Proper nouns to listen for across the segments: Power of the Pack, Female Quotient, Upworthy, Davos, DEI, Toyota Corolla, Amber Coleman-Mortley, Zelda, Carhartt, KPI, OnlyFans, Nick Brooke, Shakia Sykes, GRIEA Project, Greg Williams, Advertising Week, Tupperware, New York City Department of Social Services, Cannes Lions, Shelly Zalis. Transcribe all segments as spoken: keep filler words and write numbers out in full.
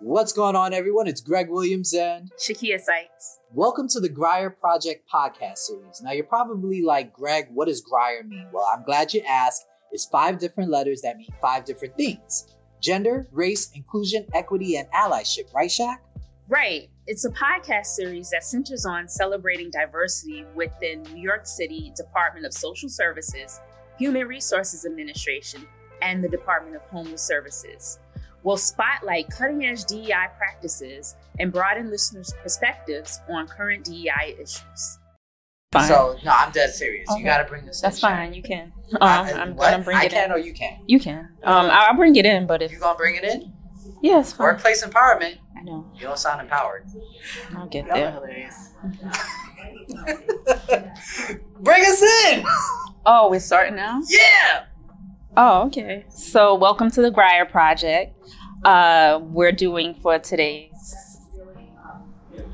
What's going on, everyone? It's Greg Williams and Shakia Sykes. Welcome to the GRIEA Project podcast series. Now, you're probably like, Greg, what does GRIEA mean? Well, I'm glad you asked. It's five different letters that mean five different things. Gender, race, inclusion, equity, and allyship. Right, Shaq? Right. It's a podcast series that centers on celebrating diversity within New York City Department of Social Services, Human Resources Administration, and the Department of Homeless Services. We'll spotlight cutting-edge D E I practices and broaden listeners' perspectives on current D E I issues. Fine. So, no, I'm dead serious. Okay. You got to bring this That's in. That's fine. You can. Um, I, I'm going to bring I it in. I can or you can? You can. Um, I'll bring it in, but if... You going to bring it in? Yeah, it's fine. Workplace empowerment. I know. You don't sound empowered. I'll get there. Hilarious. Bring us in! Oh, we're starting now? Yeah! Oh, okay. So, welcome to the GRIEA Project. Uh, we're doing for today's.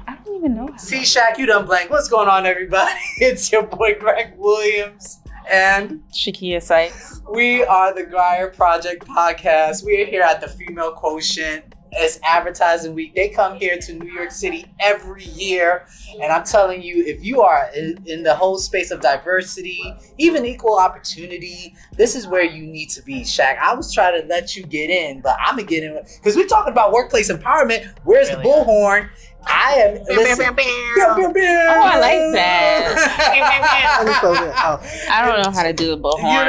I don't even know. How See, Shaq, you done blank. What's going on, everybody? It's your boy Greg Williams and Shakia Sykes. We are the GRIEA Project podcast. We are here at the Female Quotient. It's Advertising Week. They come here to New York City every year, and I'm telling you, if you are in, in the whole space of diversity, even equal opportunity, this is where you need to be, Shaq. I was trying to let you get in, but I'm gonna get in because we're talking about workplace empowerment. Where's really the bullhorn? I am. Listen, oh, I like that. So oh. I don't know how to do the bullhorn. I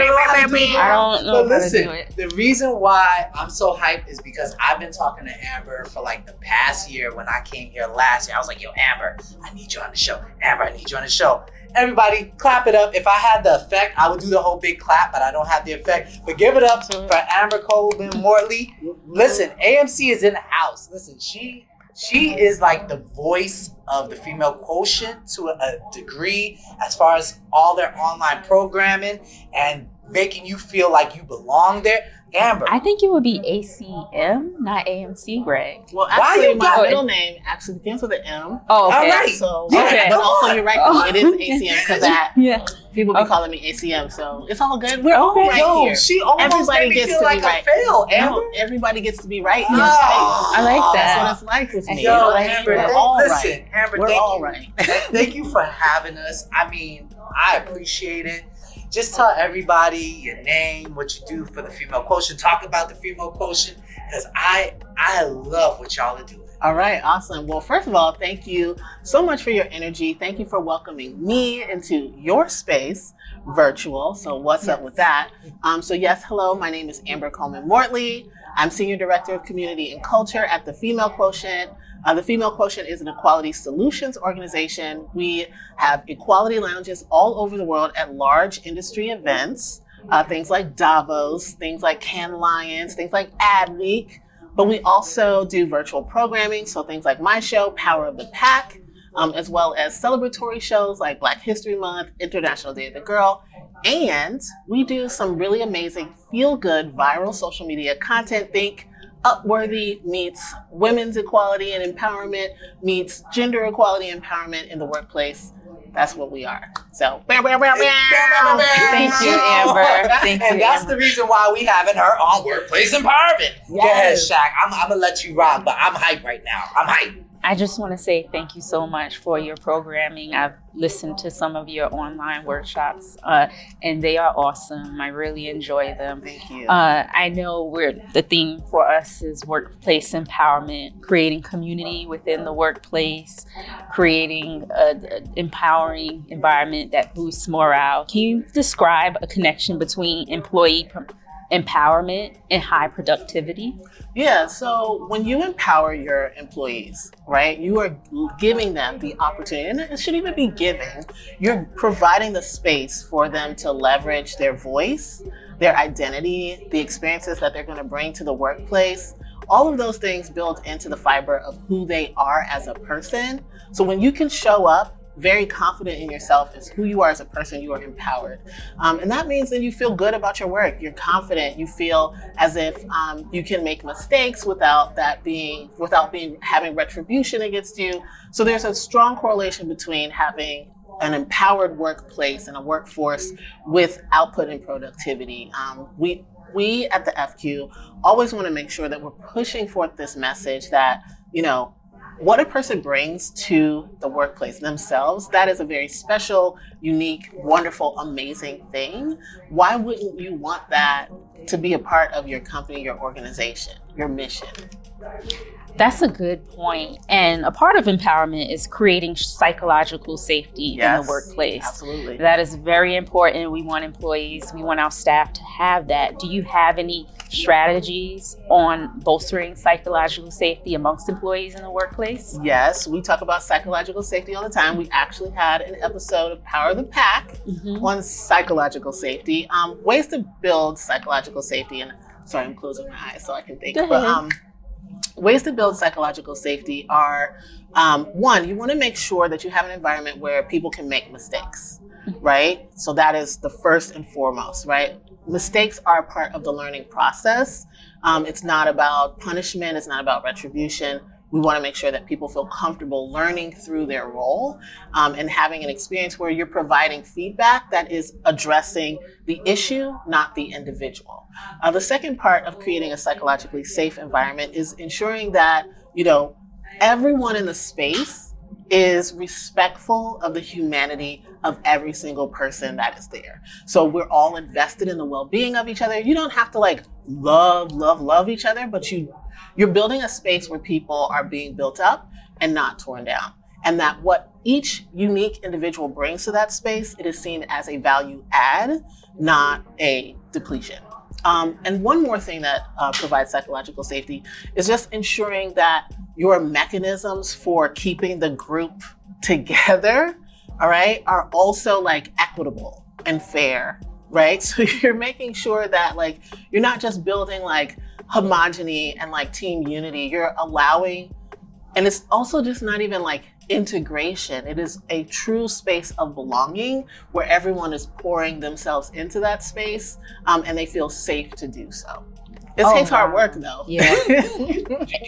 don't know. But how listen, to do it. The reason why I'm so hyped is because I've been talking to Amber for like the past year. When I came here last year, I was like, "Yo, Amber, I need you on the show. Amber, I need you on the show." Everybody, clap it up. If I had the effect, I would do the whole big clap, but I don't have the effect. But give it up for Amber Coleman-Mortley. Listen, A M C is in the house. Listen, she. She is like the voice of the Female Quotient to a degree as far as all their online programming and making you feel like you belong there. Amber. I think it would be A C M, not A M C, Greg. Well, actually, Why my middle it? name actually begins with an M. Oh, okay. All right. So, yeah, okay. But also, you're right. Oh. It is A C M because that yeah. people be okay. calling me A C M. So it's all good. We're all okay. right Yo, here. She almost everybody made me gets feel to like be right. I fail, Amber. No, everybody gets to be right. Oh. Right. I like that. That's what it's like with me. Yo, Yo, like, Amber, we're all listen, right. Amber, we're thank all you. Right. Thank you for having us. I mean, I appreciate it. Just tell everybody your name, what you do for the Female Quotient. Talk about the Female Quotient because I I love what y'all are doing. All right, awesome. Well, first of all, thank you so much for your energy. Thank you for welcoming me into your space, virtual. So what's yes. up with that? Um, so yes, hello, my name is Amber Coleman-Mortley. I'm Senior Director of Community and Culture at the Female Quotient. Uh, the Female Quotient is an equality solutions organization. We have equality lounges all over the world at large industry events, uh, things like Davos, things like Cannes Lions, things like Ad Week. But we also do virtual programming, so things like my show, Power of the Pack, um, as well as celebratory shows like Black History Month, International Day of the Girl. And we do some really amazing feel-good viral social media content. Think Upworthy meets women's equality and empowerment meets gender equality and empowerment in the workplace. That's what we are. So, bam, bam, bam, bam. Thank you, Amber. Thank and you, that's Amber. The reason why we having her on Workplace Empowerment. Yes. Go ahead, Shaq. I'm, I'm gonna let you rock, but I'm hyped right now. I'm hyped. I just want to say thank you so much for your programming. I've listened to some of your online workshops, uh, and they are awesome. I really enjoy them. Thank you. Uh, I know we're the theme for us is workplace empowerment, creating community within the workplace, creating an empowering environment that boosts morale. Can you describe a connection between employee prom- empowerment and high productivity? Yeah, so when you empower your employees, right, you are giving them the opportunity, and it should even be giving, you're providing the space for them to leverage their voice, their identity, the experiences that they're going to bring to the workplace. All of those things build into the fiber of who they are as a person. So when you can show up very confident in yourself as who you are as a person, you are empowered. Um, and that means that you feel good about your work. You're confident. You feel as if um, you can make mistakes without that being, without being, having retribution against you. So there's a strong correlation between having an empowered workplace and a workforce with output and productivity. Um, we we at the F Q always want to make sure that we're pushing forth this message that, you know, what a person brings to the workplace themselves, that is a very special, unique, wonderful, amazing thing. Why wouldn't you want that to be a part of your company, your organization, your mission? That's a good point. And a part of empowerment is creating psychological safety yes, in the workplace. Absolutely. That is very important. We want employees, we want our staff to have that. Do you have any strategies on bolstering psychological safety amongst employees in the workplace? Yes, we talk about psychological safety all the time. We actually had an episode of Power of the Pack mm-hmm. on psychological safety, um, ways to build psychological safety. And sorry, I'm closing my eyes so I can think. Go but, ahead. Um, Ways to build psychological safety are, um, one, you want to make sure that you have an environment where people can make mistakes, right? So that is the first and foremost, right? Mistakes are part of the learning process. Um, it's not about punishment. It's not about retribution. We want to make sure that people feel comfortable learning through their role um, and having an experience where you're providing feedback that is addressing the issue, not the individual. Uh, the second part of creating a psychologically safe environment is ensuring that, you know, everyone in the space is respectful of the humanity of every single person that is there. So we're all invested in the well-being of each other. You don't have to like love, love, love each other, but you You're building a space where people are being built up and not torn down, and that what each unique individual brings to that space, it is seen as a value add, not a depletion. Um, and one more thing that uh, provides psychological safety is just ensuring that your mechanisms for keeping the group together, all right, are also like equitable and fair, right? So you're making sure that like you're not just building like homogeny and like team unity, you're allowing, and it's also just not even like integration. It is a true space of belonging where everyone is pouring themselves into that space um, and they feel safe to do so. It oh, takes wow. hard work though. Yeah.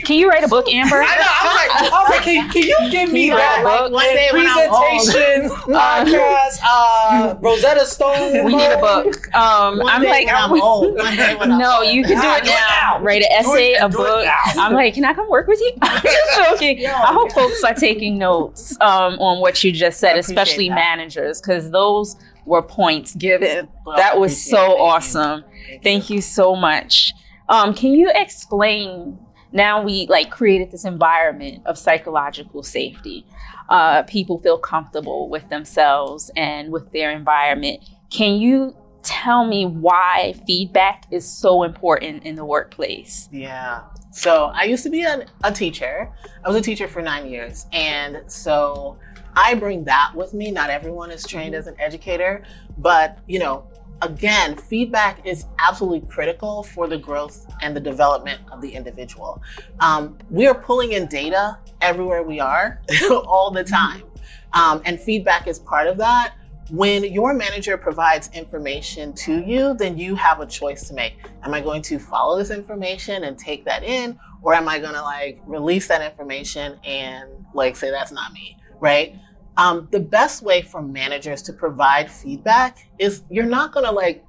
Can you write a book, Amber? I know, I was like, I was like can, can you give me you that like, one day presentation, podcast, uh, Rosetta Stone? We need a book. Um, I'm day like, when I'm old. One day when I'm no, old. You can do it now. Write an essay, a book. I'm like, can I come work with you? I'm just joking. Yo, I hope yeah. folks are taking notes um, on what you just said, especially that. managers, because those were points given. Well, that was so awesome. You. Thank you so much. Um, can you explain, now we like created this environment of psychological safety. Uh, people feel comfortable with themselves and with their environment. Can you tell me why feedback is so important in the workplace? Yeah. So I used to be an, a teacher. I was a teacher for nine years. And so I bring that with me. Not everyone is trained as an educator, but you know, again, feedback is absolutely critical for the growth and the development of the individual. Um, we are pulling in data everywhere we are all the time. Um, and feedback is part of that. When your manager provides information to you, then you have a choice to make. Am I going to follow this information and take that in? Or am I going to like release that information and like say, that's not me, right? Um, the best way for managers to provide feedback is you're not going to like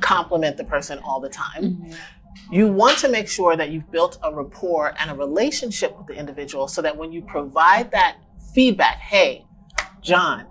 compliment the person all the time. Mm-hmm. You want to make sure that you've built a rapport and a relationship with the individual so that when you provide that feedback, hey, John,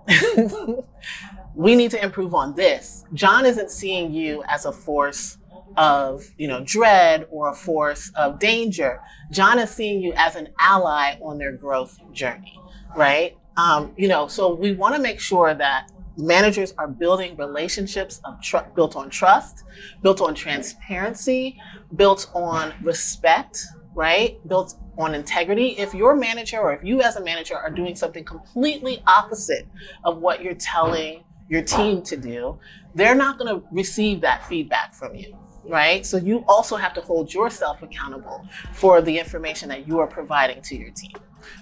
we need to improve on this. John isn't seeing you as a force of, you know, dread or a force of danger. John is seeing you as an ally on their growth journey, right? Um, you know, so we want to make sure that managers are building relationships of tr- built on trust, built on transparency, built on respect, right? Built on integrity. If your manager or if you as a manager are doing something completely opposite of what you're telling your team to do, they're not going to receive that feedback from you, right? So you also have to hold yourself accountable for the information that you are providing to your team.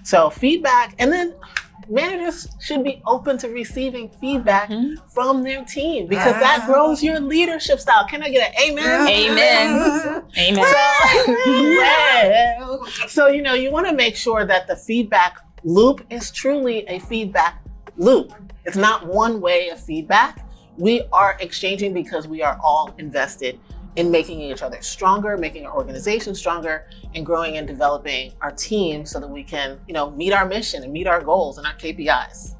So feedback, and then managers should be open to receiving feedback mm-hmm. from their team because that grows your leadership style. Can I get an amen? Amen. Amen. So, so, you know, you want to make sure that the feedback loop is truly a feedback loop. It's not one way of feedback. We are exchanging because we are all invested in making each other stronger, making our organization stronger, and growing and developing our team so that we can, you know, meet our mission and meet our goals and our K P Is.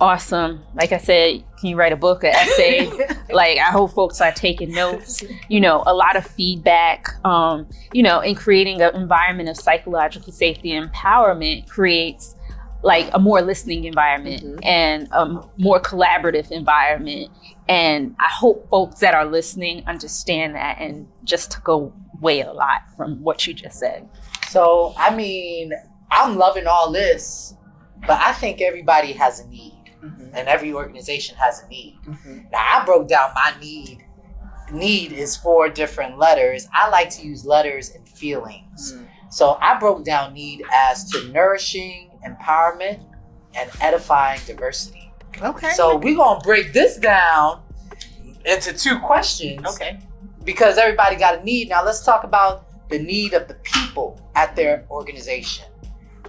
Awesome. Like I said, can you write a book, an essay? Like, I hope folks are taking notes. You know, a lot of feedback, um, you know, and creating an environment of psychological safety and empowerment creates like a more listening environment mm-hmm. and a more collaborative environment. And I hope folks that are listening understand that and just took away a lot from what you just said. So, I mean, I'm loving all this, but I think everybody has a need. Mm-hmm. And every organization has a need. Mm-hmm. Now, I broke down my need. Need is four different letters. I like to use letters and feelings. Mm-hmm. So I broke down need as to nourishing, empowerment, and edifying diversity. Okay. So we're going to break this down into two questions. Okay. Because everybody got a need. Now, let's talk about the need of the people at their organization.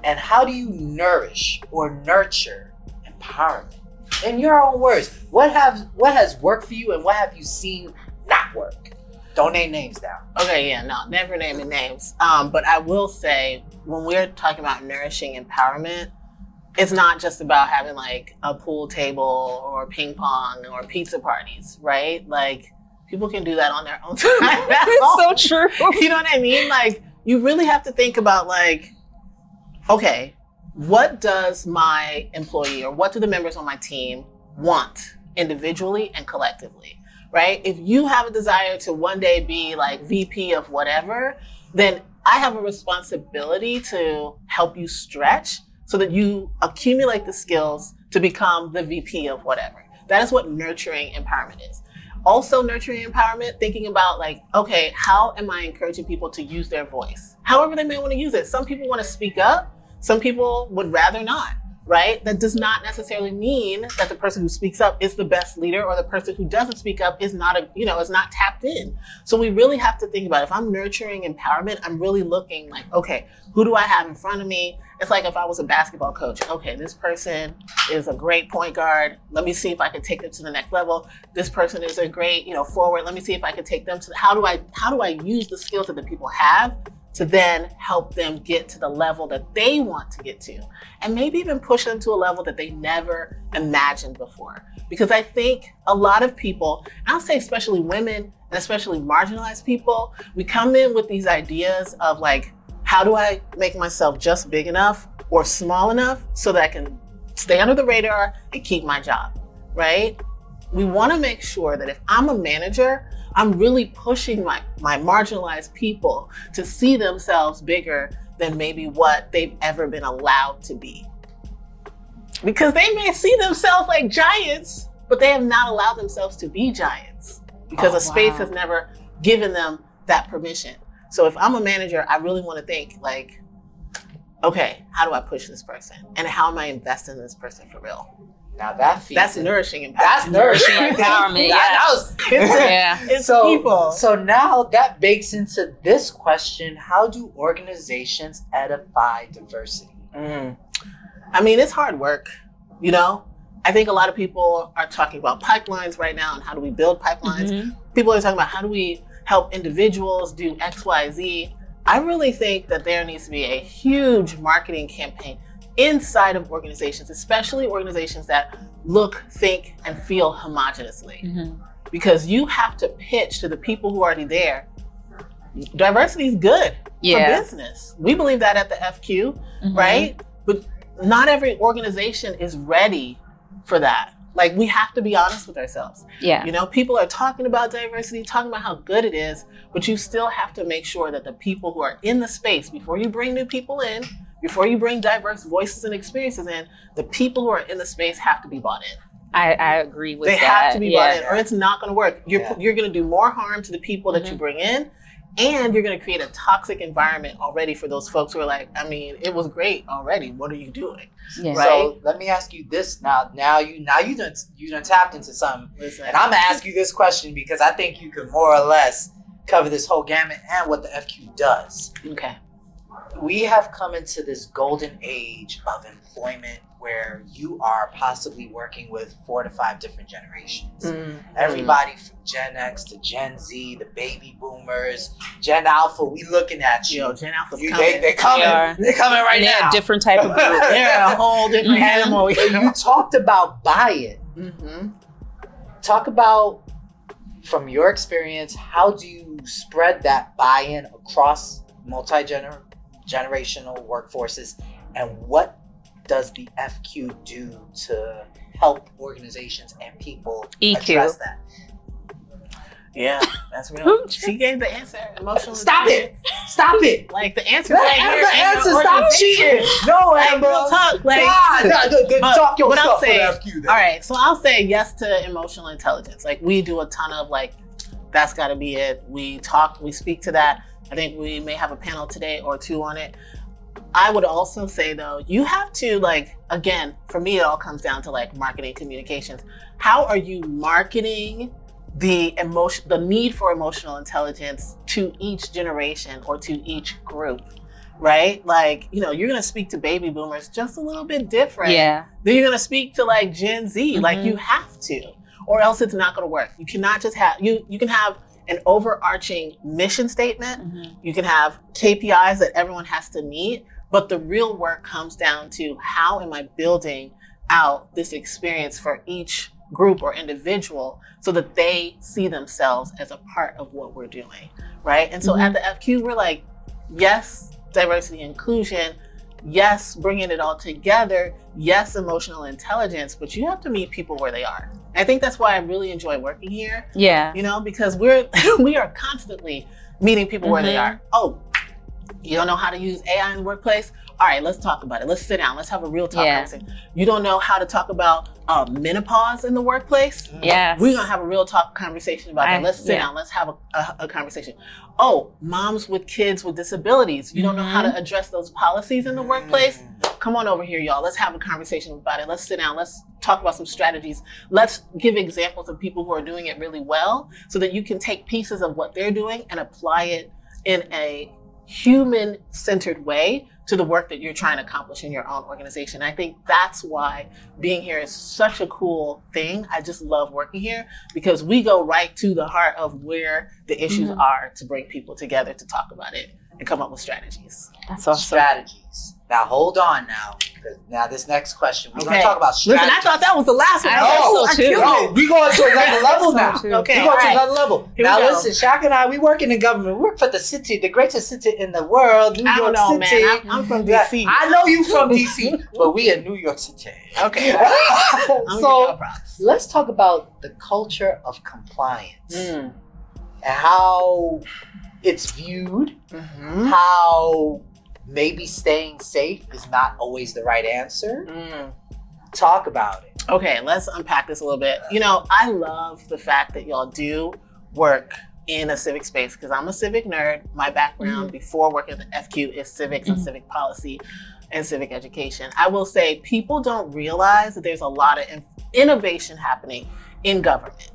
And how do you nourish or nurture empowerment? In your own words, what have what has worked for you and what have you seen not work? Don't name names now. Okay, yeah, no, never naming names. Um, but I will say, when we're talking about nourishing empowerment, it's not just about having like a pool table or ping pong or pizza parties, right? Like, people can do that on their own time. That's so true. You know what I mean? Like, you really have to think about like, okay, what does my employee or what do the members on my team want individually and collectively, right? If you have a desire to one day be like V P of whatever, then I have a responsibility to help you stretch so that you accumulate the skills to become the V P of whatever. That is what nurturing empowerment is. Also, nurturing empowerment, thinking about like, okay, how am I encouraging people to use their voice? However they may want to use it. Some people want to speak up. Some people would rather not, right? That does not necessarily mean that the person who speaks up is the best leader or the person who doesn't speak up is not, a, you know, is not tapped in. So we really have to think about, if I'm nurturing empowerment, I'm really looking like, okay, who do I have in front of me? It's like if I was a basketball coach, okay, this person is a great point guard. Let me see if I can take them to the next level. This person is a great, you know, forward. Let me see if I can take them to, the, how do I, how do I use the skills that the people have to then help them get to the level that they want to get to, and maybe even push them to a level that they never imagined before. Because I think a lot of people, and I'll say especially women and especially marginalized people, we come in with these ideas of like, how do I make myself just big enough or small enough so that I can stay under the radar and keep my job, right? We wanna make sure that if I'm a manager, I'm really pushing my, my marginalized people to see themselves bigger than maybe what they've ever been allowed to be. Because they may see themselves like giants, but they have not allowed themselves to be giants because oh, a space wow. has never given them that permission. So if I'm a manager, I really wanna think like, okay, how do I push this person? And how am I investing in this person for real? Now that feels that's it. nourishing empowerment. That's nourishing empowerment. Yeah, that was yeah. It's so, people. So now that bakes into this question: how do organizations edify diversity? Mm. I mean, it's hard work. You know, I think a lot of people are talking about pipelines right now, and how do we build pipelines? Mm-hmm. People are talking about how do we help individuals do X, Y, Z. I really think that there needs to be a huge marketing campaign inside of organizations, especially organizations that look, think, and feel homogeneously. Mm-hmm. Because you have to pitch to the people who are already there. Diversity is good yeah. for business. We believe that at the F Q, mm-hmm. right? But not every organization is ready for that. Like, we have to be honest with ourselves. Yeah. You know, people are talking about diversity, talking about how good it is, but you still have to make sure that the people who are in the space, before you bring new people in, before you bring diverse voices and experiences in, the people who are in the space have to be bought in. I, I agree with they that. They have to be yeah. bought in, or it's not gonna work. You're, yeah. you're gonna do more harm to the people that mm-hmm. you bring in, and you're gonna create a toxic environment already for those folks who are like, I mean, it was great already, what are you doing, yeah. right? So let me ask you this now. Now you now you done, you done tapped into something, Listen. and I'm gonna ask you this question because I think you could more or less cover this whole gamut and what the F Q does. Okay. We have come into this golden age of employment where you are possibly working with four to five different generations. Mm-hmm. Everybody from Gen X to Gen Z, the baby boomers, Gen Alpha, we looking at you. Yo, Gen Alpha's you, coming. They, they coming. They are. They're coming right and now. They're a different type of group. They're a whole different animal. You talked about buy-in. Mm-hmm. Talk about, from your experience, how do you spread that buy-in across multi-generational workforces, and what does the F Q do to help organizations and people E Q. Address that? Yeah, that's real. She gave the answer. Emotional. Stop it! Stop it! Like the answer. Like right the answer. No stop cheating. No, Amber. Like, talk. Like, God, God, God, God, but, talk your what stuff. Saying, F Q then. All right, so I'll say yes to emotional intelligence. Like we do a ton of like, that's got to be it. We talk. We speak to that. I think we may have a panel today or two on it. I would also say though, you have to like, again, for me, it all comes down to like marketing communications. How are you marketing the emotion, the need for emotional intelligence to each generation or to each group, right? Like, you know, you're gonna speak to baby boomers just a little bit different. Yeah. Then you're gonna speak to like Gen Z, mm-hmm. like you have to, or else it's not gonna work. You cannot just have, you, you can have an overarching mission statement. Mm-hmm. You can have K P Is that everyone has to meet, but the real work comes down to how am I building out this experience for each group or individual so that they see themselves as a part of what we're doing, right? And so mm-hmm. at the F Q, we're like, yes, diversity and inclusion, yes, bringing it all together, yes, emotional intelligence, but you have to meet people where they are. I think that's why I really enjoy working here. Yeah. You know, because we're, we are constantly meeting people mm-hmm. where they are. Oh, you don't know how to use A I in the workplace? All right, let's talk about it. Let's sit down. Let's have a real talk. Yeah. You don't know how to talk about uh, menopause in the workplace? Yes. We're going to have a real talk conversation about that. Let's sit yeah. down. Let's have a, a, a conversation. Oh, moms with kids with disabilities. You mm-hmm. don't know how to address those policies in the workplace? Mm-hmm. Come on over here, y'all. Let's have a conversation about it. Let's sit down. Let's talk about some strategies. Let's give examples of people who are doing it really well so that you can take pieces of what they're doing and apply it in a human-centered way to the work that you're trying to accomplish in your own organization. I think that's why being here is such a cool thing. I just love working here because we go right to the heart of where the issues mm-hmm. are to bring people together to talk about it and come up with strategies. That's awesome. Strategies. Now hold on now. Now this next question, we're okay. going to talk about strategies. Listen, I thought that was the last one. No, so no, we're going to another level now. So okay, we're going right. to another level. Here now listen, Shakia and I, we work in the government. We work for the city, the greatest city in the world, New I York don't know, City. Man. I'm, I'm from D C. I know you from D C, but we in New York City. Okay. So let's talk about the culture of compliance mm. and how it's viewed, mm-hmm. how maybe staying safe is not always the right answer. Mm. Talk about it. Okay, let's unpack this a little bit. You know, I love the fact that y'all do work in a civic space because I'm a civic nerd. My background mm-hmm. before working at the F Q is civics mm-hmm. and civic policy and civic education. I will say people don't realize that there's a lot of in- innovation happening in government.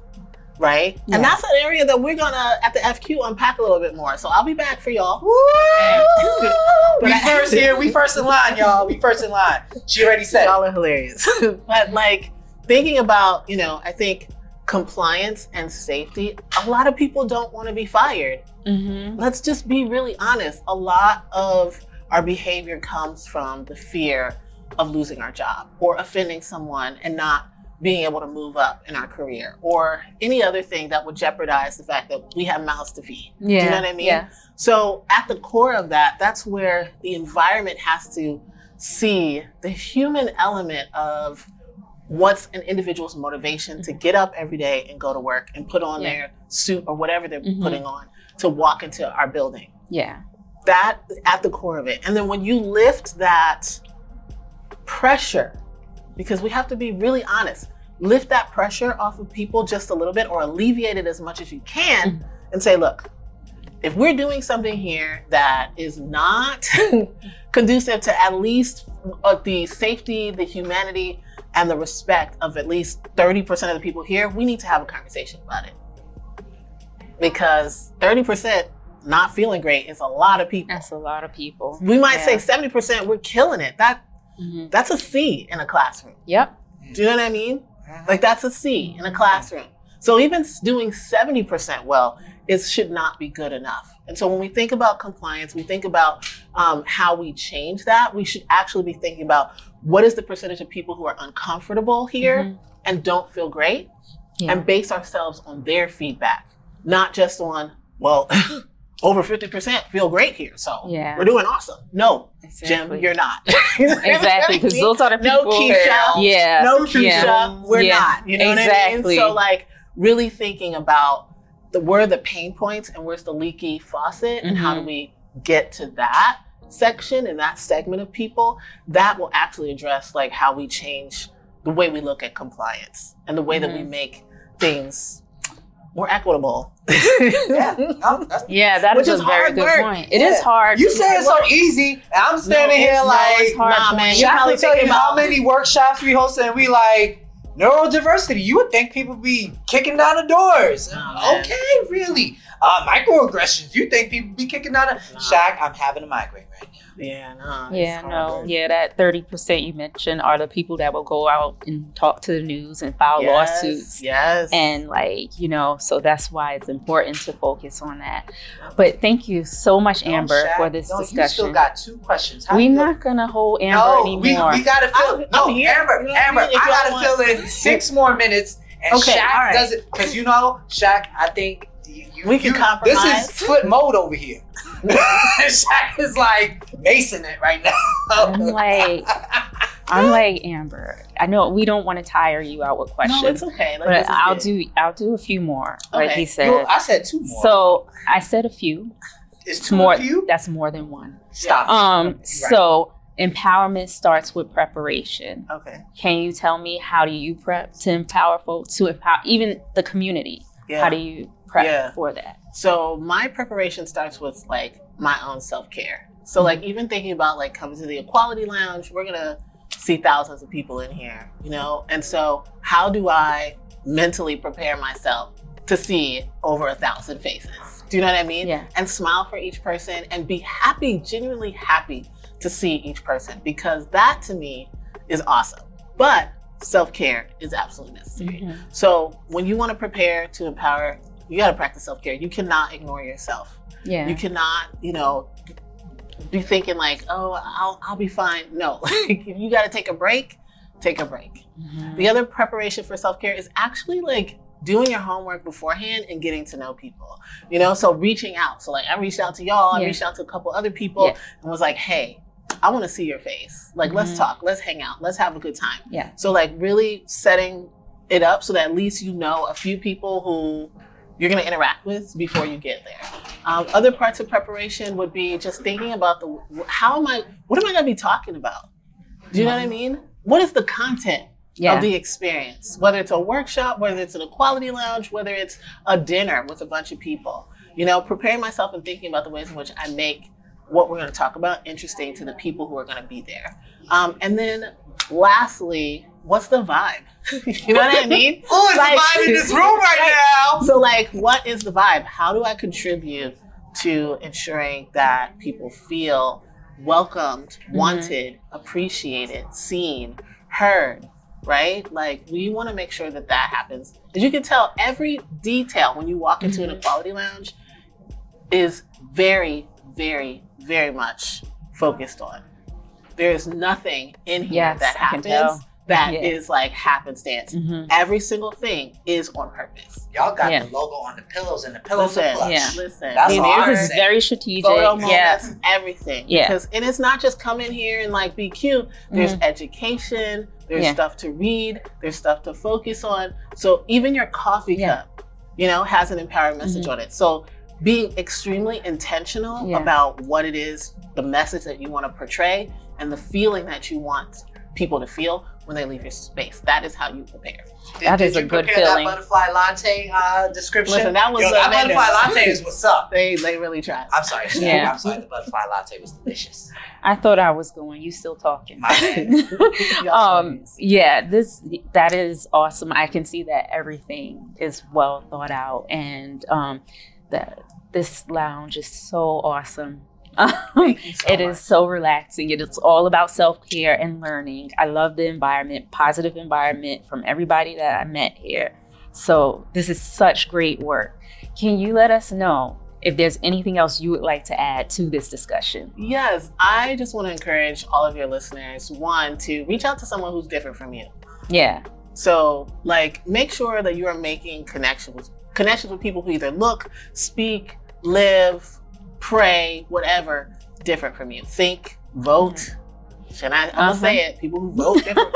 Right? Yeah. And that's an area that we're gonna, at the F Q, unpack a little bit more. So I'll be back for y'all. Woo! We first here, we first in line, y'all. We first in line. She already said y'all are hilarious. But like, thinking about, you know, I think compliance and safety, a lot of people don't wanna be fired. Mm-hmm. Let's just be really honest. A lot of our behavior comes from the fear of losing our job or offending someone and not being able to move up in our career or any other thing that would jeopardize the fact that we have mouths to feed. Yeah. Do you know what I mean? Yeah. So at the core of that, that's where the environment has to see the human element of what's an individual's motivation to get up every day and go to work and put on yeah. their suit or whatever they're mm-hmm. putting on to walk into our building. Yeah. That at the core of it. And then when you lift that pressure, because we have to be really honest, lift that pressure off of people just a little bit or alleviate it as much as you can mm-hmm. and say, look, if we're doing something here that is not conducive to at least uh, the safety, the humanity, and the respect of at least thirty percent of the people here, we need to have a conversation about it. Because thirty percent not feeling great is a lot of people. That's a lot of people. We might yeah. say seventy percent, we're killing it. That mm-hmm. That's a C in a classroom. Yep. Do you know what I mean? Like that's a C in a classroom. So even doing seventy percent well, it should not be good enough. And so when we think about compliance, we think about um, how we change that. We should actually be thinking about what is the percentage of people who are uncomfortable here mm-hmm. and don't feel great yeah. and base ourselves on their feedback, not just on, well, over fifty percent feel great here. So yeah. we're doing awesome. No, exactly. Jim, you're not. Exactly. Because those are the people. No Keisha. Yeah. No Keisha. Yeah. We're yeah. not. You know exactly. what I mean? So like really thinking about the, where are the pain points and where's the leaky faucet and mm-hmm. how do we get to that section and that segment of people that will actually address like how we change the way we look at compliance and the way mm-hmm. that we make things more equitable. yeah, yeah, that is, is a very good work. point. It yeah. is hard. You say it's so easy, and I'm standing no, here like, no, nah, man. You probably tell you how many workshops we hosted, and we like neurodiversity. You would think people be kicking down the doors. Oh, okay, really? Uh, microaggressions. You think people be kicking down? The- nah. Shaq, I'm having a migraine right now. Yeah, no. Yeah, no. Yeah, that thirty percent you mentioned are the people that will go out and talk to the news and file yes, lawsuits. Yes. And like, you know, so that's why it's important to focus on that. But thank you so much, no, Amber, Shaq, for this no, discussion. You still got two questions. How We're not going to hold Amber no, anymore. We, we got to fill it. No, Amber, you know Amber, I got to fill in six more minutes. And okay, Shaq right. does it. Because, you know, Shaq, I think you, we you, can compromise. This is split mode over here. Shaq is like macing it right now. I'm like, I'm like Amber. I know we don't want to tire you out with questions. No, it's okay. Like, but I'll good. do, I'll do a few more. Okay. Like he said, you know, I said two more. So I said a few. It's two more. Few? That's more than one. Stop. Um. Right. So empowerment starts with preparation. Okay. Can you tell me how do you prep to empower folks to empower even the community? Yeah. How do you prep yeah. for that? So my preparation starts with like my own self-care. So like even thinking about like coming to the Equality Lounge, we're gonna see thousands of people in here, you know? And so how do I mentally prepare myself to see over a thousand faces? Do you know what I mean? Yeah. And smile for each person and be happy, genuinely happy to see each person because that to me is awesome. But self-care is absolutely necessary. Mm-hmm. So when you wanna prepare to empower, you gotta practice self-care. You cannot ignore yourself. Yeah. You cannot, you know, be thinking like, oh, I'll, I'll be fine. No, like, if you gotta take a break, take a break. Mm-hmm. The other preparation for self-care is actually like doing your homework beforehand and getting to know people, you know? So reaching out. So like I reached out to y'all, I yeah. reached out to a couple other people yeah. and was like, hey, I wanna see your face. Like, mm-hmm. let's talk, let's hang out, let's have a good time. Yeah. So like really setting it up so that at least you know a few people who you're gonna interact with before you get there. Um, other parts of preparation would be just thinking about the, how am I, what am I gonna be talking about? Do you know what I mean? What is the content yeah. of the experience? Whether it's a workshop, whether it's an Equality Lounge, whether it's a dinner with a bunch of people. You know, preparing myself and thinking about the ways in which I make what we're gonna talk about interesting to the people who are gonna be there. Um, and then lastly, what's the vibe? You know what I mean? Oh, it's like, the vibe in this room right, right now. So like, what is the vibe? How do I contribute to ensuring that people feel welcomed, mm-hmm. wanted, appreciated, seen, heard, right? Like we wanna make sure that that happens. As you can tell, every detail when you walk into mm-hmm. an Equality Lounge is very, very, very much focused on. There is nothing in here yes, that happens that yeah. is like happenstance. Mm-hmm. Every single thing is on purpose. Y'all got yeah. the logo on the pillows and the pillows listen, are plush. Yeah. Listen, that's I mean, this is very strategic. Photo moments, yeah. everything. Yeah. Because, and it's not just come in here and like be cute. There's mm-hmm. education, there's yeah. stuff to read, there's stuff to focus on. So even your coffee yeah. cup, you know, has an empowering message mm-hmm. on it. So being extremely intentional yeah. about what it is, the message that you want to portray, and the feeling that you want people to feel when they leave your space. That is how you prepare. That did, is did a good feeling. Did you prepare that butterfly latte uh, description? Listen, that was Yo, that butterfly latte is what's up. They they really tried. I'm sorry. Yeah. I'm sorry. The butterfly latte was delicious. I thought I was going. You still talking? My bad. um, yeah. This that is awesome. I can see that everything is well thought out and um, that. this lounge is so awesome. Um, so it much. is so relaxing. It is all about self-care and learning. I love the environment, positive environment from everybody that I met here. So this is such great work. Can you let us know if there's anything else you would like to add to this discussion? Yes, I just want to encourage all of your listeners, one, to reach out to someone who's different from you. Yeah. So, like, make sure that you are making connections with, connections with people who either look, speak, live, pray, whatever, different from you. Think, vote. Mm-hmm. Should I? I'm uh-huh. gonna say it. People who vote different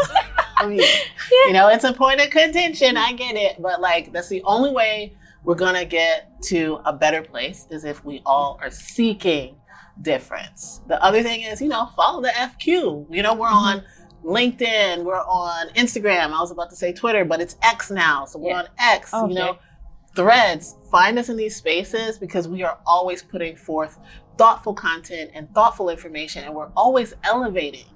from you. Yeah. You know, it's a point of contention. I get it, but like, that's the only way we're gonna get to a better place is if we all are seeking difference. The other thing is, you know, follow the F Q. You know, we're mm-hmm. on LinkedIn, we're on Instagram. I was about to say Twitter, but it's X now, so we're yeah. on X. Okay. You know. Threads, find us in these spaces because we are always putting forth thoughtful content and thoughtful information, and we're always elevating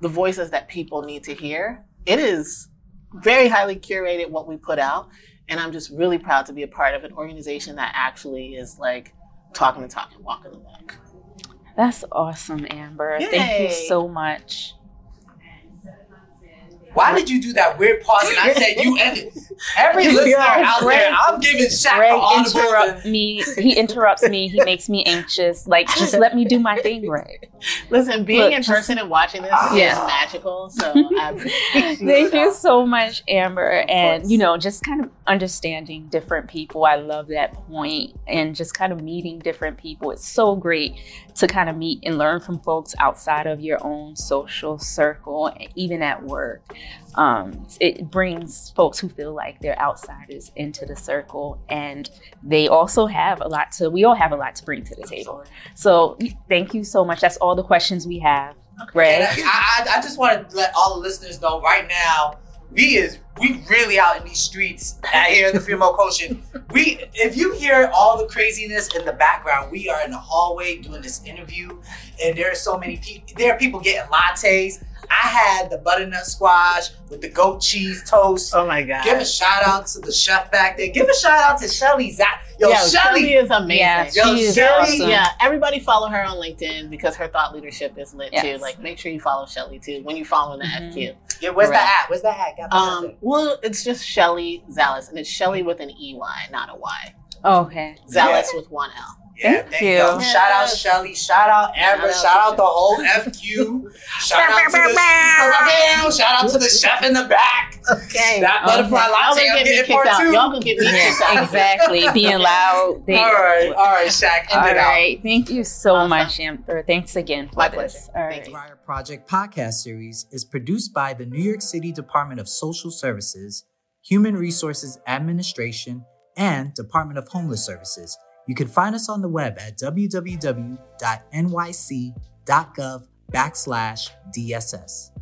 the voices that people need to hear. It is very highly curated what we put out, and I'm just really proud to be a part of an organization that actually is like talking the talk and walking the walk. That's awesome, Amber. Yay. Thank you so much. Why did you do that weird pause? And I said, you edit. Every listener out Greg, there, I'm giving Shaka all the interrupts me. He interrupts me. He makes me anxious. Like, just let me do my thing, right? Listen, being Look, in just, person and watching this uh, is yeah. magical. So I appreciate Thank you so much, Amber. And, you know, just kind of understanding different people. I love that point. And just kind of meeting different people. It's so great to kind of meet and learn from folks outside of your own social circle, even at work. Um, it brings folks who feel like they're outsiders into the circle, and they also have a lot to, we all have a lot to bring to the table. So thank you so much. That's all the questions we have. Okay. Greg? I, I, I just want to let all the listeners know right now, we is we really out in these streets out here in the Female Quotient. We, if you hear all the craziness in the background, we are in the hallway doing this interview, and there are so many people. There are people getting lattes. I had the butternut squash with the goat cheese toast. Oh my God. Give a shout out to the chef back there. Give a shout out to Shelly Zalis. Yo, Yo Shelly. Shelly is amazing. Yeah, Yo, she is Shelly. Awesome. Yeah, everybody follow her on LinkedIn because her thought leadership is lit yes. too. Like, make sure you follow Shelly too when you follow the mm-hmm. F Q. Yeah, where's Correct. the at? Where's the at? Um, well, it's just Shelly Zalis, and it's Shelly with an E Y, not a Y. Oh, okay. Zalis yeah. with one L. Yeah, thank you. Go. Yes. Shout out Shelly. Shout out Amber. Shout out, out the whole F Q. Shout out to the shout out to the chef in the back. Okay. That butterfly latte. I'm getting for too. Y'all gonna get me kicked out. Exactly. Being loud. They, all right. All right, Shaq. All right. Out. Thank you so awesome. much, Amber. Thanks again for My this. Pleasure. All right. The GRIEA Project podcast series is produced by the New York City Department of Social Services, Human Resources Administration, and Department of Homeless Services. You can find us on the web at w w w dot n y c dot gov backslash D S S.